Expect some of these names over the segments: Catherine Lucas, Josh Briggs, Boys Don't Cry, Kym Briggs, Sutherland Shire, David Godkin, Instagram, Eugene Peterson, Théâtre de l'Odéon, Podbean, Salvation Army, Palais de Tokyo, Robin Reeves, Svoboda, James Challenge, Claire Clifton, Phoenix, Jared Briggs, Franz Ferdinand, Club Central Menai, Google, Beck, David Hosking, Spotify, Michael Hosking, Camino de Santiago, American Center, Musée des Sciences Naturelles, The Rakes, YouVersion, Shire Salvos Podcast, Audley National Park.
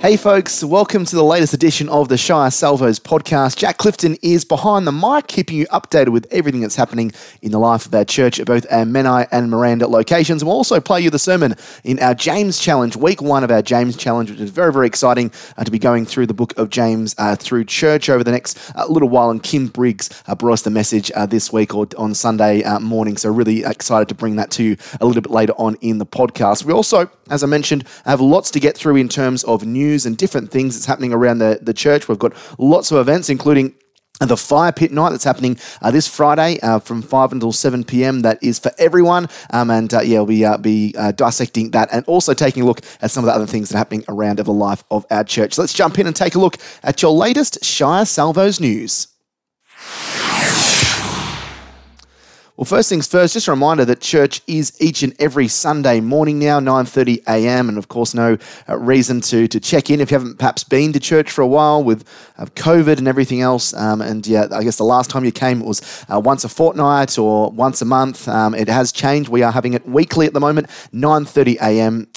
Hey folks, welcome to the latest edition of the Shire Salvos podcast. Jack Clifton is behind the mic, keeping you updated with everything that's happening in the life of our church at both our Menai and Miranda locations. We'll also play you the sermon in our James Challenge, week one of our James Challenge, which is very, very exciting to be going through the book of James through church over the next little while. And Kym Briggs brought us the message this week or on Sunday morning. So really excited to bring that to you a little bit later on in the podcast. We also, as I mentioned, have lots to get through in terms of news and different things that's happening around the church. We've got lots of events, including the fire pit night that's happening this Friday from 5 until 7 p.m. That is for everyone. We'll be dissecting that and also taking a look at some of the other things that are happening around the life of our church. So let's jump in and take a look at your latest Shire Salvos news. Well, first things first, just a reminder that church is each and every Sunday morning now, 9:30 a.m. And of course, no reason to check in if you haven't perhaps been to church for a while with COVID and everything else. I guess the last time you came, it was once a fortnight or once a month. It has changed. We are having it weekly at the moment, 9:30 a.m.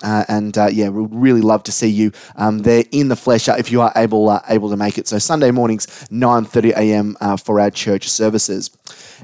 We'd really love to see you there in the flesh if you are able to make it. So Sunday mornings, 9:30 a.m. For our church services.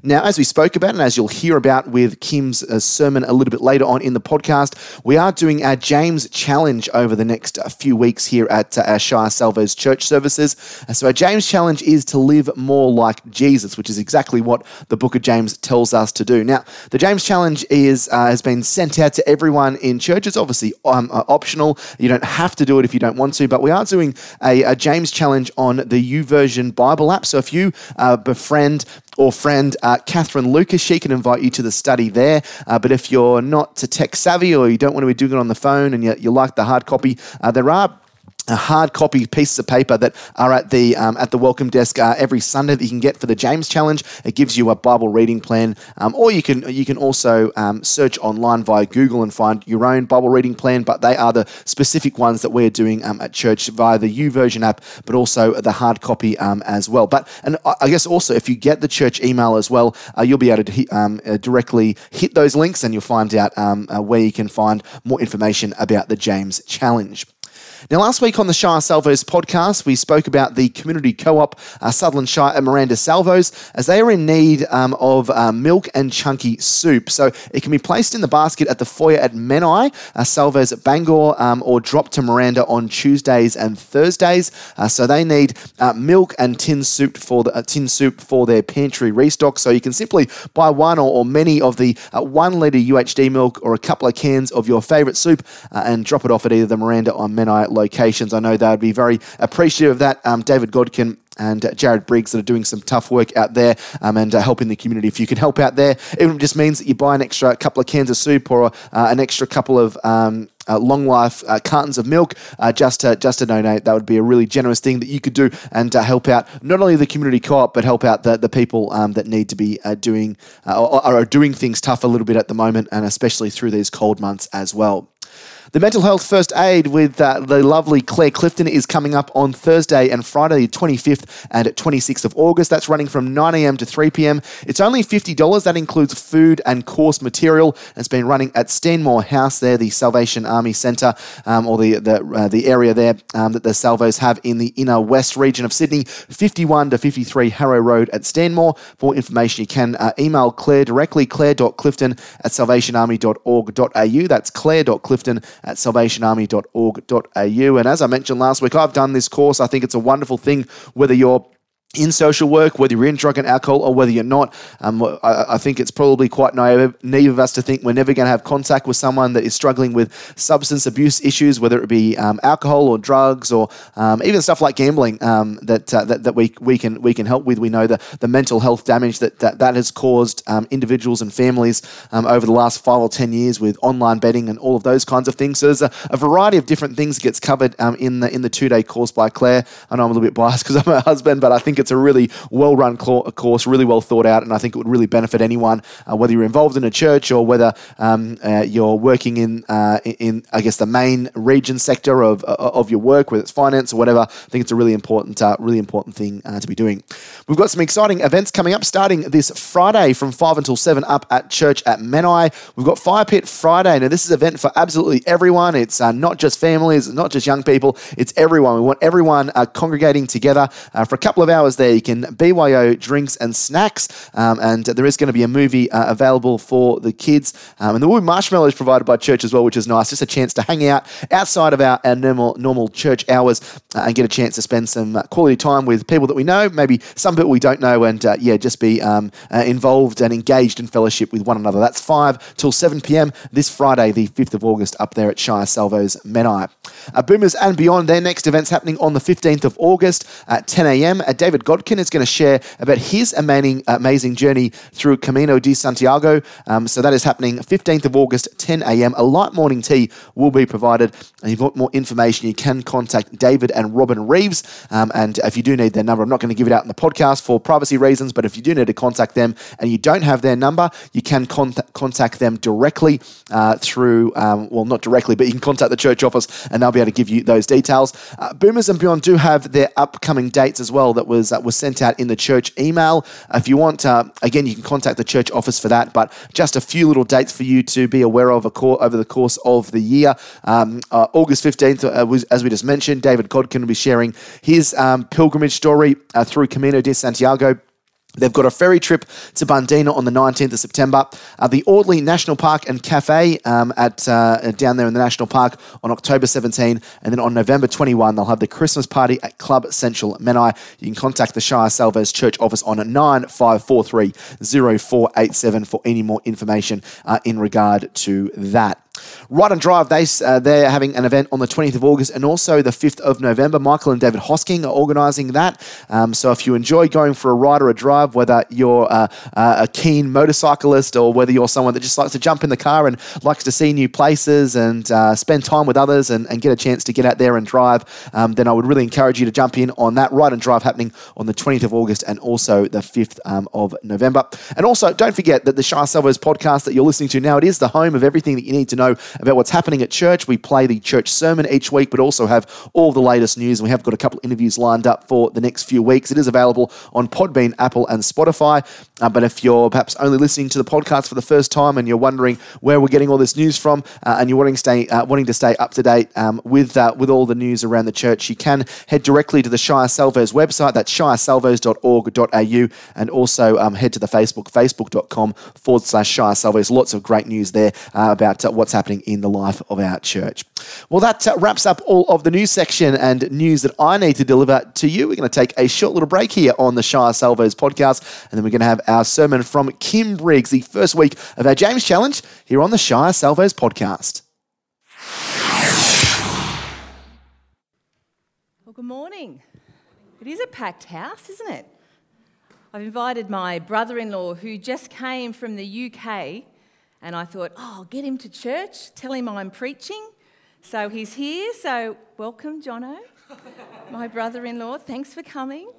Now, as we spoke about and as you'll hear about with Kim's sermon a little bit later on in the podcast, we are doing our James Challenge over the next few weeks here at our Shire Salvos church services. So our James Challenge is to live more like Jesus, which is exactly what the book of James tells us to do. Now, the James Challenge is has been sent out to everyone in church. It's obviously optional. You don't have to do it if you don't want to, but we are doing a James Challenge on the YouVersion Bible app. So if you befriend or friend Catherine Lucas, she can invite you to the study there. But if you're not tech savvy or you don't want to be doing it on the phone and you like the hard copy, there are hard copy pieces of paper that are at the welcome desk every Sunday that you can get for the James Challenge. It gives you a Bible reading plan, or you can also search online via Google and find your own Bible reading plan. But they are the specific ones that we're doing at church via the YouVersion app, but also the hard copy as well. But and I guess also if you get the church email as well, you'll be able to directly hit those links and you'll find out where you can find more information about the James Challenge. Now, last week on the Shire Salvos podcast, we spoke about the community co-op Sutherland Shire and Miranda Salvos as they are in need of milk and chunky soup. So it can be placed in the basket at the foyer at Menai, Salvos at Bangor, or dropped to Miranda on Tuesdays and Thursdays. So they need milk and tin soup for their pantry restock. So you can simply buy one or many of the 1 litre UHD milk or a couple of cans of your favourite soup and drop it off at either the Miranda or Menai locations. I know they would be very appreciative of that. David Godkin and Jared Briggs that are doing some tough work out there and helping the community. If you can help out there, it just means that you buy an extra couple of cans of soup or an extra couple of long life cartons of milk just to donate. That would be a really generous thing that you could do and help out not only the community co-op, but help out the people that need to be doing or are doing things tough a little bit at the moment, and especially through these cold months as well. The mental health first aid with the lovely Claire Clifton is coming up on Thursday and Friday, 25th and 26th of August. That's running from 9 a.m. to 3 p.m. It's only $50. That includes food and course material. It's been running at Stanmore House there, the Salvation Army Centre, or the area there that the Salvos have in the inner west region of Sydney, 51 to 53 Harrow Road at Stanmore. For information, you can email Claire directly, claire.clifton@salvationarmy.org.au. That's claire.clifton@salvationarmy.org.au. And as I mentioned last week, I've done this course. I think it's a wonderful thing, whether you're in social work, whether you're in drug and alcohol or whether you're not. I think it's probably quite naive of us to think we're never going to have contact with someone that is struggling with substance abuse issues, whether it be alcohol or drugs or even stuff like gambling that we can help with. We know the mental health damage that has caused individuals and families over the last 5 or 10 years with online betting and all of those kinds of things. So there's a variety of different things that gets covered in the 2-day course by Claire. I know I'm a little bit biased because I'm her husband, but I think think it's a really well-run course, really well thought out, and I think it would really benefit anyone, whether you're involved in a church or whether you're working in I guess the main region sector of your work, whether it's finance or whatever. I think it's a really important thing to be doing. We've got some exciting events coming up, starting this Friday from 5 until 7 up at Church at Menai. We've got Fire Pit Friday. Now this is an event for absolutely everyone. It's not just families, it's not just young people, it's everyone. We want everyone congregating together for a couple of hours there. You can BYO drinks and snacks, and there is going to be a movie available for the kids, and there will be marshmallows provided by church as well, which is nice. Just a chance to hang out outside of our normal church hours and get a chance to spend some quality time with people that we know, maybe some people we don't know, and just be involved and engaged in fellowship with one another. That's 5 till 7pm this Friday, the 5th of August, up there at Shire Salvos Menai. Boomers and Beyond, their next event's happening on the 15th of August at 10am. David Godkin is going to share about his amazing journey through Camino de Santiago. So that is happening 15th of August, 10am. A light morning tea will be provided. And if you want more information, you can contact David and Robin Reeves. And if you do need their number, I'm not going to give it out in the podcast for privacy reasons, but if you do need to contact them and you don't have their number, you can contact them directly through, well, not directly, but you can contact the church office and they'll be able to give you those details. Boomers and Beyond do have their upcoming dates as well that was sent out in the church email. If you want, again, you can contact the church office for that, but just a few little dates for you to be aware of over the course of the year. August 15th, as we just mentioned, David Godkin will be sharing his pilgrimage story through Camino de Santiago. They've got a ferry trip to Bundina on the 19th of September. The Audley National Park and Cafe down there in the National Park on October 17. And then on November 21, they'll have the Christmas party at Club Central Menai. You can contact the Shire Salvos Church office on 9543 0487 for any more information in regard to that. Ride and Drive, they're having an event on the 20th of August and also the 5th of November. Michael and David Hosking are organising that. So if you enjoy going for a ride or a drive, whether you're a keen motorcyclist or whether you're someone that just likes to jump in the car and likes to see new places and spend time with others and get a chance to get out there and drive, then I would really encourage you to jump in on that Ride and Drive happening on the 20th of August and also the 5th of November. And also, don't forget that the Shire Salvos podcast that you're listening to now, it is the home of everything that you need to know about what's happening at church. We play the church sermon each week, but also have all the latest news. And we have got a couple of interviews lined up for the next few weeks. It is available on Podbean, Apple, and Spotify. But if you're perhaps only listening to the podcast for the first time and you're wondering where we're getting all this news from, and you're wanting to stay up to date with all the news around the church, you can head directly to the Shire Salvos website. That's shiresalvos.org.au, and also head to the Facebook, facebook.com/Shire Salvos. Lots of great news there about what's happening in the life of our church. Well, that wraps up all of the news section and news that I need to deliver to you. We're going to take a short little break here on the Shire Salvos podcast, and then we're going to have our sermon from Kym Briggs, the first week of our James Challenge here on the Shire Salvos podcast. Well, good morning. It is a packed house, isn't it? I've invited my brother-in-law who just came from the UK, and I thought, I'll get him to church, tell him I'm preaching. So he's here, so welcome, Jono, my brother-in-law. Thanks for coming.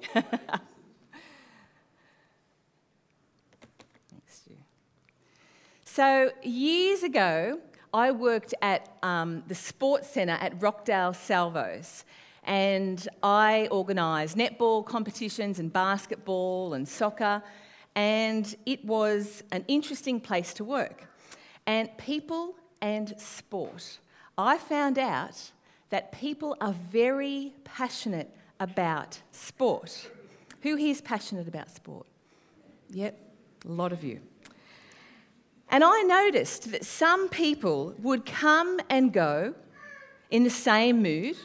So years ago, I worked at the sports centre at Rockdale Salvos, and I organised netball competitions and basketball and soccer, and it was an interesting place to work. And people and sport. I found out that people are very passionate about sport. Who here is passionate about sport? Yep, a lot of you. And I noticed that some people would come and go in the same mood,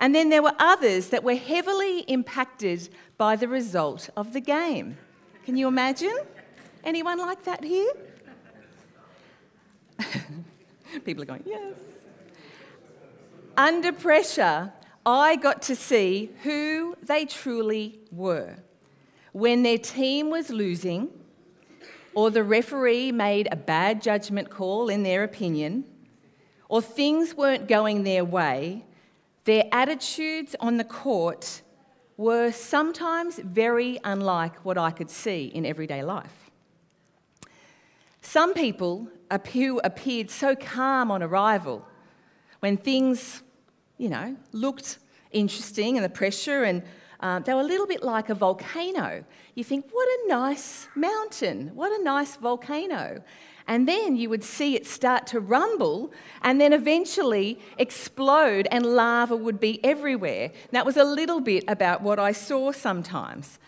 and then there were others that were heavily impacted by the result of the game. Can you imagine? Anyone like that here? People are going, yes. Under pressure, I got to see who they truly were. When their team was losing, or the referee made a bad judgment call in their opinion, or things weren't going their way, their attitudes on the court were sometimes very unlike what I could see in everyday life. Some people who appeared so calm on arrival when things, you know, looked interesting and the pressure, and they were a little bit like a volcano. You think, what a nice mountain, what a nice volcano. And then you would see it start to rumble and then eventually explode, and lava would be everywhere. And that was a little bit about what I saw sometimes.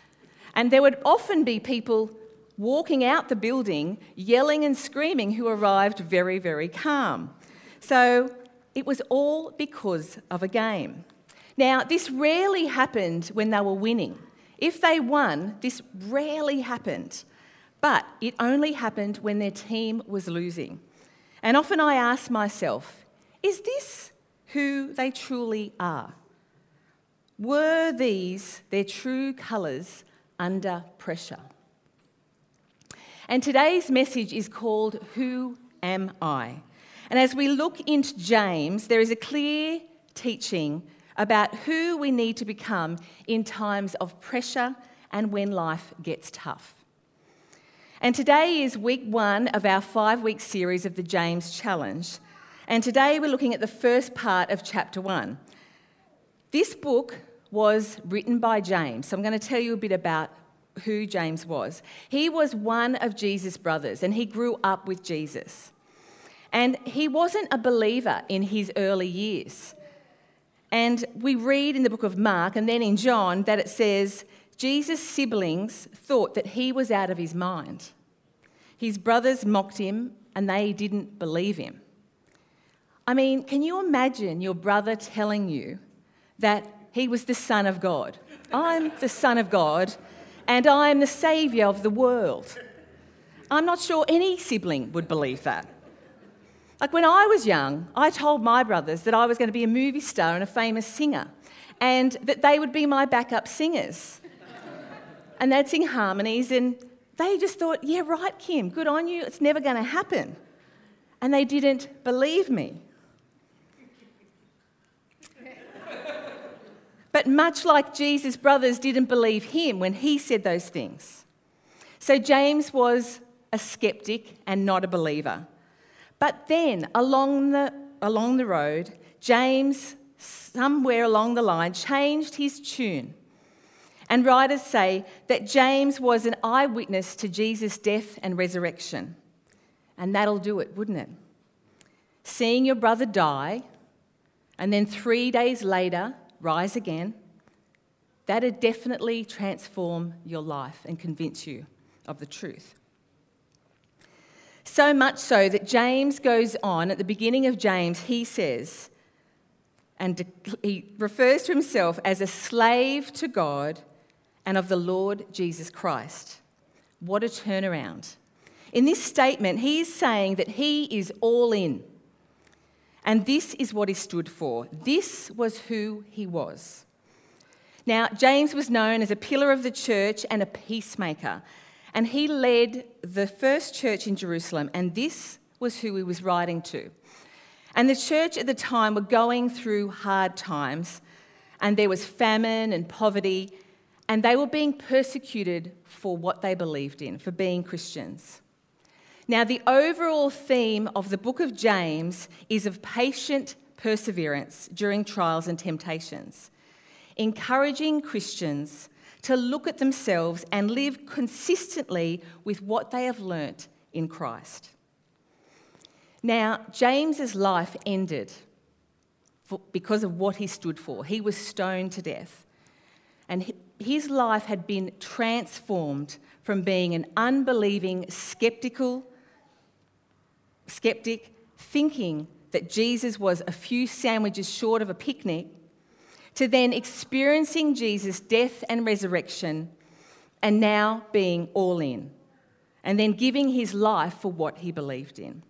And there would often be people walking out the building, yelling and screaming, who arrived very, very calm. So it was all because of a game. Now, this rarely happened when they were winning. If they won, this rarely happened. But it only happened when their team was losing. And often I ask myself, is this who they truly are? Were these their true colours under pressure? And today's message is called, Who Am I? And as we look into James, there is a clear teaching about who we need to become in times of pressure and when life gets tough. And today is week one of our 5-week series of the James Challenge. And today we're looking at the first part of chapter 1. This book was written by James. So I'm going to tell you a bit about who James was. He was one of Jesus' brothers, and he grew up with Jesus. And he wasn't a believer in his early years. And we read in the book of Mark and then in John that it says, Jesus' siblings thought that he was out of his mind. His brothers mocked him and they didn't believe him. I mean, can you imagine your brother telling you that he was the Son of God? I'm the Son of God and I'm the Saviour of the world. I'm not sure any sibling would believe that. Like when I was young, I told my brothers that I was going to be a movie star and a famous singer and that they would be my backup singers. And they'd sing harmonies, and they just thought, yeah, right, Kym, good on you, it's never going to happen. And they didn't believe me. But much like Jesus' brothers didn't believe him when he said those things. So James was a skeptic and not a believer. But then, along the road, James, somewhere along the line, changed his tune. And writers say that James was an eyewitness to Jesus' death and resurrection. And that'll do it, wouldn't it? Seeing your brother die and then 3 days later rise again, that'd definitely transform your life and convince you of the truth. So much so that James goes on, at the beginning of James, he says, and he refers to himself as a slave to God and of the Lord Jesus Christ. What a turnaround. In this statement, he is saying that he is all in. And this is what he stood for. This was who he was. Now, James was known as a pillar of the church and a peacemaker. And he led the first church in Jerusalem, and this was who he was writing to. And the church at the time were going through hard times, and there was famine and poverty, and they were being persecuted for what they believed in, for being Christians. Now, the overall theme of the book of James is of patient perseverance during trials and temptations, encouraging Christians to look at themselves and live consistently with what they have learnt in Christ. Now, James's life ended because of what he stood for. He was stoned to death. And his life had been transformed from being an unbelieving, skeptic, thinking that Jesus was a few sandwiches short of a picnic, to then experiencing Jesus' death and resurrection, and now being all in, and then giving his life for what he believed in.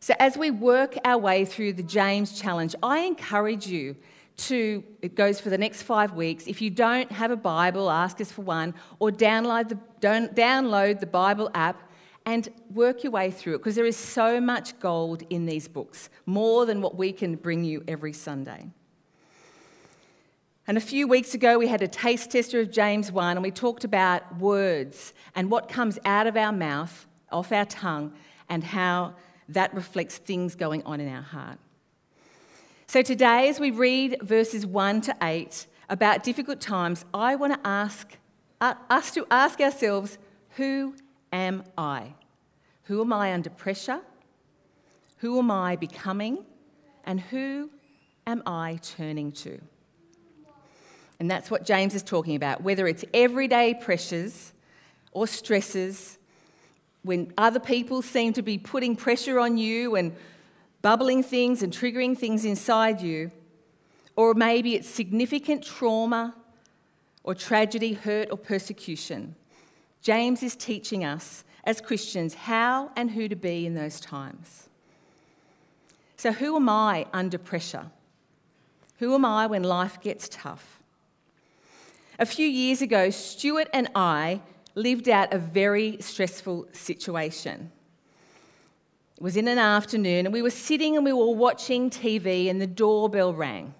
So as we work our way through the James Challenge, I encourage you it goes for the next 5 weeks. If you don't have a Bible, ask us for one, or download the Bible app and work your way through it, because there is so much gold in these books, more than what we can bring you every Sunday. And a few weeks ago, we had a taste tester of James 1, and we talked about words and what comes out of our mouth, off our tongue, and how that reflects things going on in our heart. So today, as we read verses 1 to 8 about difficult times, I want to ask us to ask ourselves, who am I? Who am I under pressure? Who am I becoming? And who am I turning to? And that's what James is talking about, whether it's everyday pressures or stresses, when other people seem to be putting pressure on you and bubbling things and triggering things inside you, or maybe it's significant trauma or tragedy, hurt or persecution. James is teaching us as Christians how and who to be in those times. So who am I under pressure? Who am I when life gets tough? A few years ago, Stuart and I lived out a very stressful situation. It was in an afternoon, and we were sitting and we were watching TV, and the doorbell rang.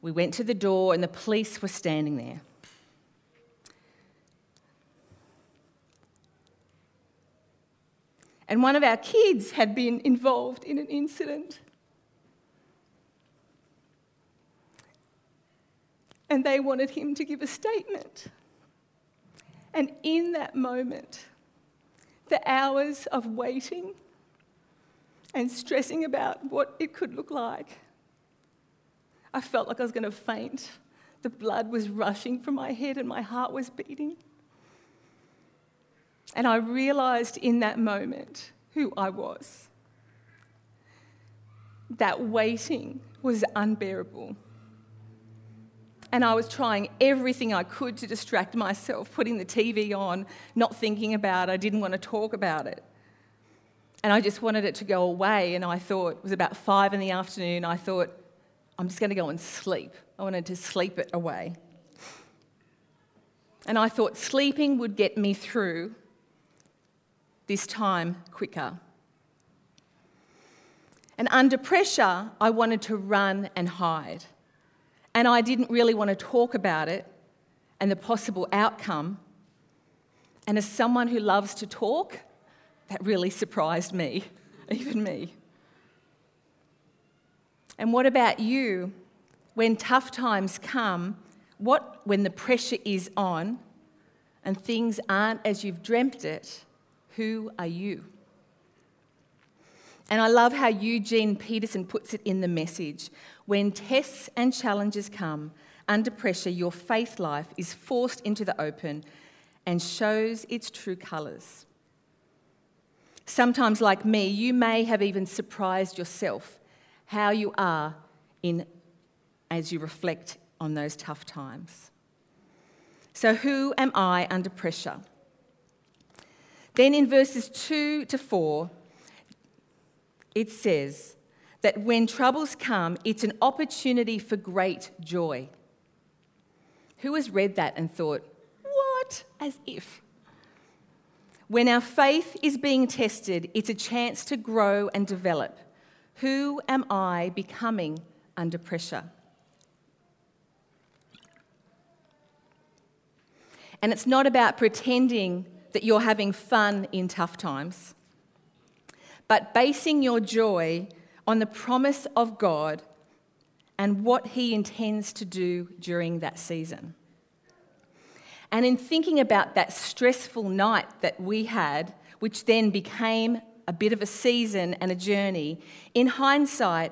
We went to the door, and the police were standing there. And one of our kids had been involved in an incident. And they wanted him to give a statement. And in that moment, the hours of waiting and stressing about what it could look like, I felt like I was going to faint. The blood was rushing from my head and my heart was beating. And I realised in that moment who I was. That waiting was unbearable. And I was trying everything I could to distract myself, putting the TV on, not thinking about it. I didn't want to talk about it. And I just wanted it to go away. And I thought, it was about 5 PM, I thought, I'm just going to go and sleep. I wanted to sleep it away. And I thought sleeping would get me through this time quicker. And under pressure, I wanted to run and hide. And I didn't really want to talk about it and the possible outcome. And as someone who loves to talk, that really surprised me, even me. And what about you? When tough times come, when the pressure is on and things aren't as you've dreamt it, who are you? And I love how Eugene Peterson puts it in The Message. When tests and challenges come, under pressure, your faith life is forced into the open and shows its true colours. Sometimes, like me, you may have even surprised yourself how you are as you reflect on those tough times. So who am I under pressure? Then in verses 2 to 4, it says that when troubles come, it's an opportunity for great joy. Who has read that and thought, what? As if. When our faith is being tested, it's a chance to grow and develop. Who am I becoming under pressure? And it's not about pretending that you're having fun in tough times, but basing your joy on the promise of God and what He intends to do during that season. And in thinking about that stressful night that we had, which then became a bit of a season and a journey, in hindsight,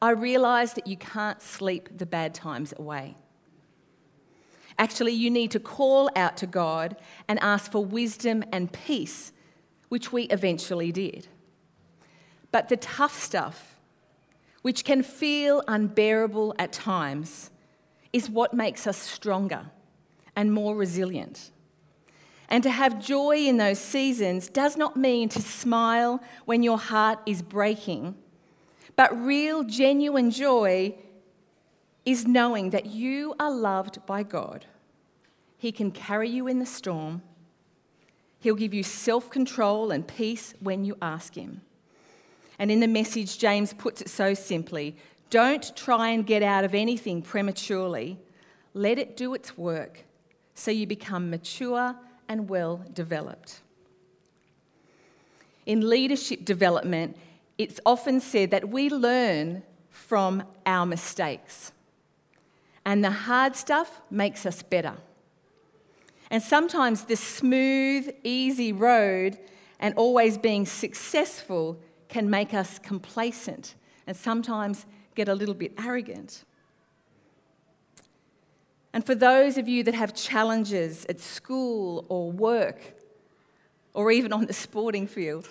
I realised that you can't sleep the bad times away. Actually, you need to call out to God and ask for wisdom and peace, which we eventually did. But the tough stuff, which can feel unbearable at times, is what makes us stronger and more resilient. And to have joy in those seasons does not mean to smile when your heart is breaking, but real, genuine joy is knowing that you are loved by God. He can carry you in the storm. He'll give you self-control and peace when you ask Him. And in The Message, James puts it so simply, Don't try and get out of anything prematurely. Let it do its work so you become mature and well developed. In leadership development, it's often said that we learn from our mistakes, and the hard stuff makes us better. And sometimes the smooth, easy road and always being successful can make us complacent and sometimes get a little bit arrogant. And for those of you that have challenges at school or work or even on the sporting field,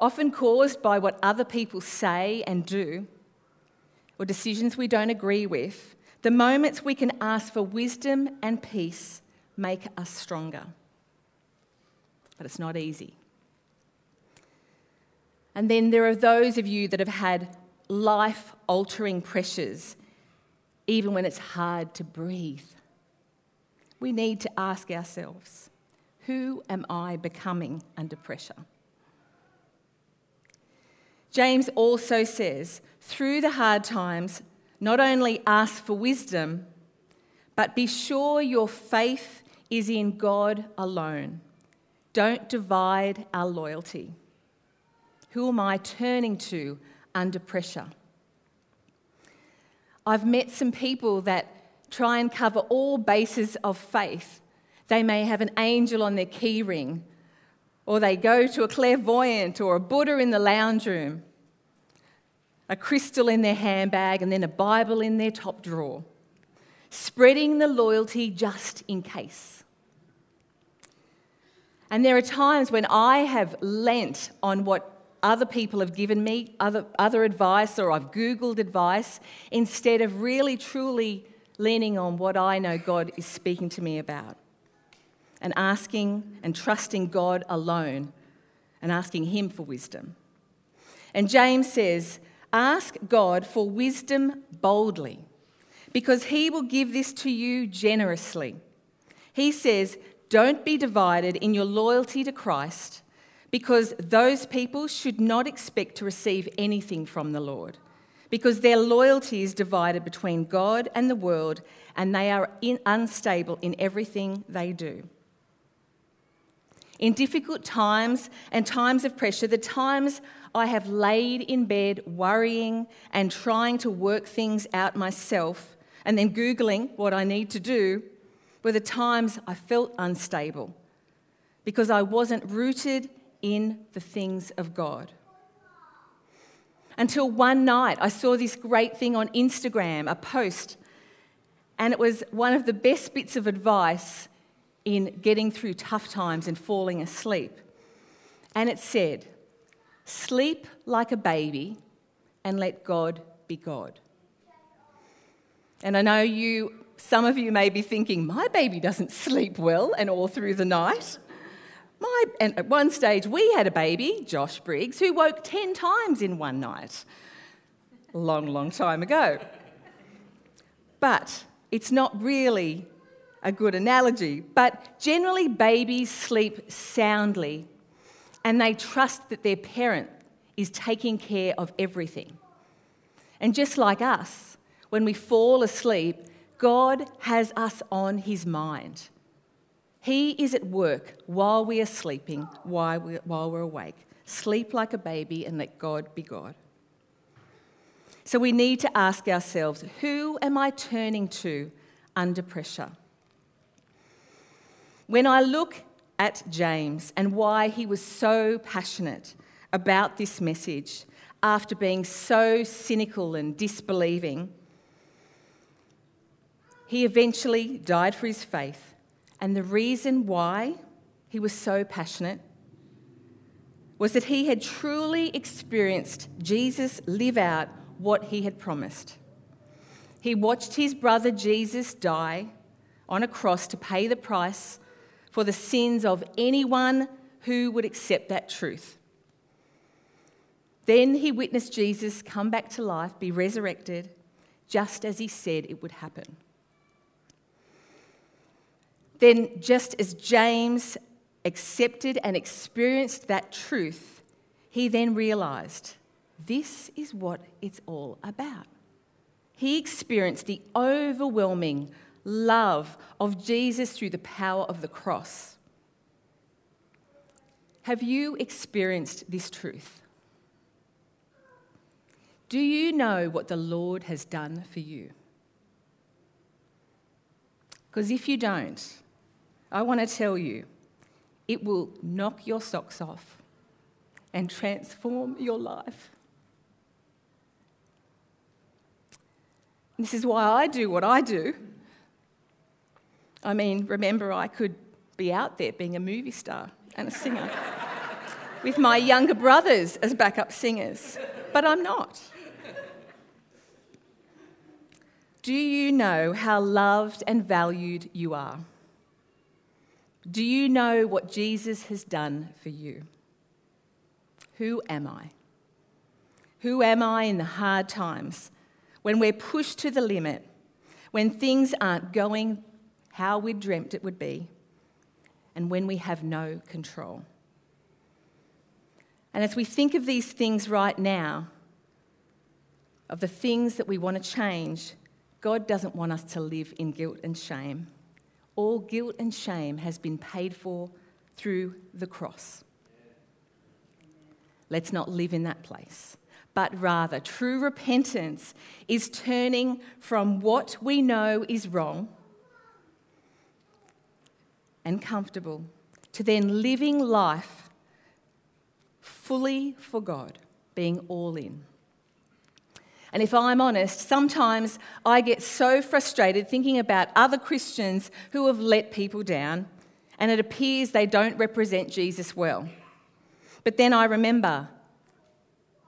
often caused by what other people say and do or decisions we don't agree with, the moments we can ask for wisdom and peace make us stronger. But it's not easy. And then there are those of you that have had life-altering pressures, even when it's hard to breathe. We need to ask ourselves, who am I becoming under pressure? James also says, through the hard times, not only ask for wisdom, but be sure your faith is in God alone. Don't divide our loyalty. Who am I turning to under pressure? I've met some people that try and cover all bases of faith. They may have an angel on their key ring, or they go to a clairvoyant or a Buddha in the lounge room, a crystal in their handbag, and then a Bible in their top drawer, spreading the loyalty just in case. And there are times when I have lent on what other people have given me, other advice, or I've Googled advice, instead of really truly leaning on what I know God is speaking to me about, and asking and trusting God alone, and asking Him for wisdom. And James says, ask God for wisdom boldly, because He will give this to you generously. He says, don't be divided in your loyalty to Christ, because those people should not expect to receive anything from the Lord, because their loyalty is divided between God and the world, and they are unstable in everything they do. In difficult times and times of pressure, the times I have laid in bed worrying and trying to work things out myself and then Googling what I need to do, were the times I felt unstable because I wasn't rooted in the things of God. Until one night I saw this great thing on Instagram, a post, and it was one of the best bits of advice in getting through tough times and falling asleep. And it said, sleep like a baby and let God be God. And I know some of you may be thinking, my baby doesn't sleep well and all through the night. And at one stage, we had a baby, Josh Briggs, who woke 10 times in one night. Long, long time ago. But it's not really a good analogy. But generally, babies sleep soundly, and they trust that their parent is taking care of everything. And just like us, when we fall asleep, God has us on His mind. He is at work while we are sleeping, while we're awake. Sleep like a baby and let God be God. So we need to ask ourselves, who am I turning to under pressure? When I look at James and why he was so passionate about this message after being so cynical and disbelieving, he eventually died for his faith. And the reason why he was so passionate was that he had truly experienced Jesus live out what He had promised. He watched His brother Jesus die on a cross to pay the price for the sins of anyone who would accept that truth. Then he witnessed Jesus come back to life, be resurrected, just as He said it would happen. Then, just as James accepted and experienced that truth, he then realised This is what it's all about. He experienced the overwhelming love of Jesus through the power of the cross. Have you experienced this truth? Do you know what the Lord has done for you? Because if you don't, I want to tell you, it will knock your socks off and transform your life. This is why I do what I do. I mean, remember, I could be out there being a movie star and a singer with my younger brothers as backup singers, but I'm not. Do you know how loved and valued you are? Do you know what Jesus has done for you? Who am I? Who am I in the hard times? When we're pushed to the limit, when things aren't going how we dreamt it would be, and when we have no control. And as we think of these things right now, of the things that we want to change, God doesn't want us to live in guilt and shame. All guilt and shame has been paid for through the cross. Let's not live in that place. But rather, true repentance is turning from what we know is wrong and comfortable to then living life fully for God, being all in. And if I'm honest, sometimes I get so frustrated thinking about other Christians who have let people down, and it appears they don't represent Jesus well. But then I remember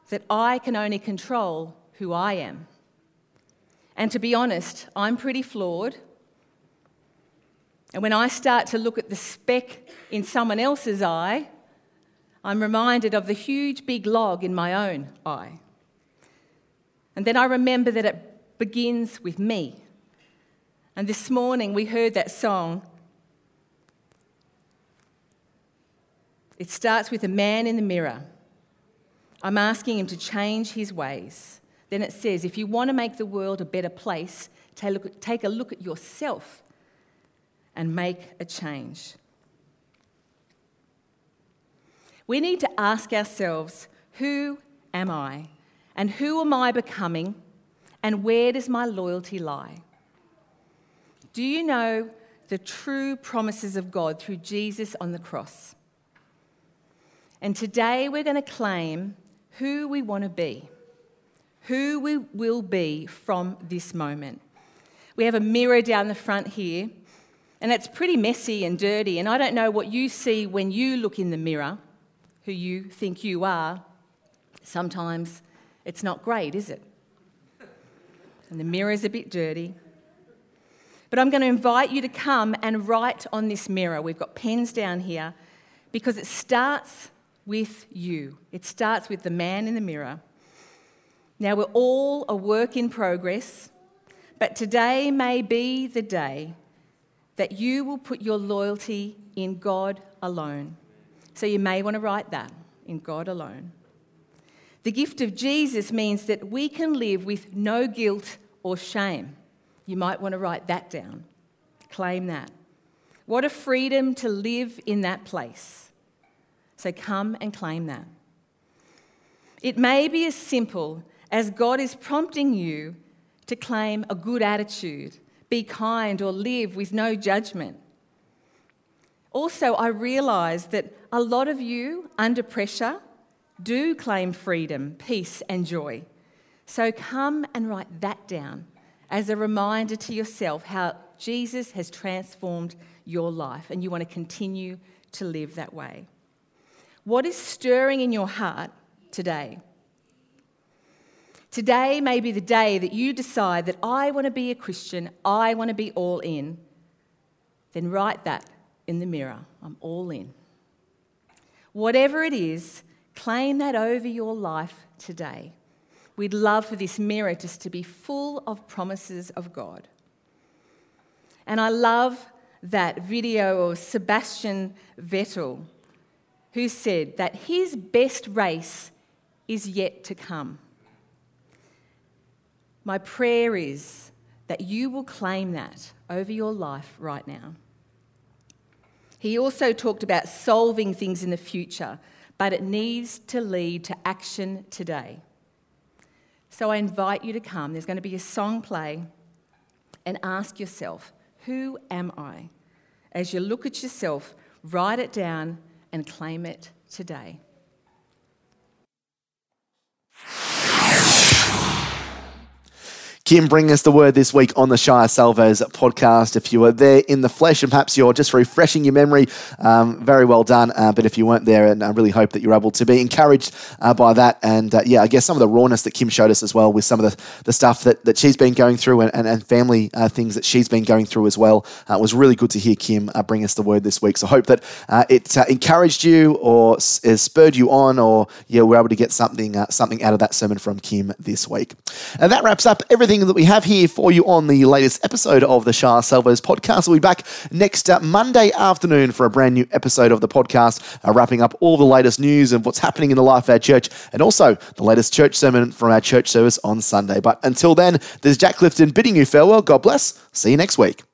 that I can only control who I am. And to be honest, I'm pretty flawed. And when I start to look at the speck in someone else's eye, I'm reminded of the huge big log in my own eye. And then I remember that it begins with me. And this morning we heard that song. It starts with a man in the mirror. I'm asking him to change his ways. Then it says, if you want to make the world a better place, take a look at yourself and make a change. We need to ask ourselves, who am I? And who am I becoming? And where does my loyalty lie? Do you know the true promises of God through Jesus on the cross? And today we're going to claim who we want to be, who we will be from this moment. We have a mirror down the front here, and it's pretty messy and dirty, and I don't know what you see when you look in the mirror, who you think you are. Sometimes it's not great, is it? And the mirror's a bit dirty. But I'm going to invite you to come and write on this mirror. We've got pens down here because it starts with you. It starts with the man in the mirror. Now, we're all a work in progress, but today may be the day that you will put your loyalty in God alone. So you may want to write that, in God alone. The gift of Jesus means that we can live with no guilt or shame. You might want to write that down. Claim that. What a freedom to live in that place. So come and claim that. It may be as simple as God is prompting you to claim a good attitude, be kind, or live with no judgment. Also, I realise that a lot of you, under pressure, do claim freedom, peace, and joy. So come and write that down as a reminder to yourself how Jesus has transformed your life, and you want to continue to live that way. What is stirring in your heart today? Today may be the day that you decide that I want to be a Christian, I want to be all in. Then write that in the mirror. I'm all in. Whatever it is, claim that over your life today. We'd love for this mirror just to be full of promises of God. And I love that video of Sebastian Vettel, who said that his best race is yet to come. My prayer is that you will claim that over your life right now. He also talked about solving things in the future, but it needs to lead to action today. So I invite you to come. There's going to be a song play, and ask yourself, who am I? As you look at yourself, write it down and claim it today. Kym bringing us the word this week on the Shire Salvos podcast. If you were there in the flesh and perhaps you're just refreshing your memory, very well done. But if you weren't there, and I really hope that you're able to be encouraged by that. And I guess some of the rawness that Kym showed us as well with some of the stuff that she's been going through and family things that she's been going through as well. It was really good to hear Kym bring us the word this week. So I hope that it encouraged you or spurred you on, or we're able to get something out of that sermon from Kym this week. And that wraps up everything that we have here for you on the latest episode of the Shire Salvos podcast. We'll be back next Monday afternoon for a brand new episode of the podcast, wrapping up all the latest news and what's happening in the life of our church, and also the latest church sermon from our church service on Sunday. But until then, this is Jack Clifton bidding you farewell. God bless. See you next week.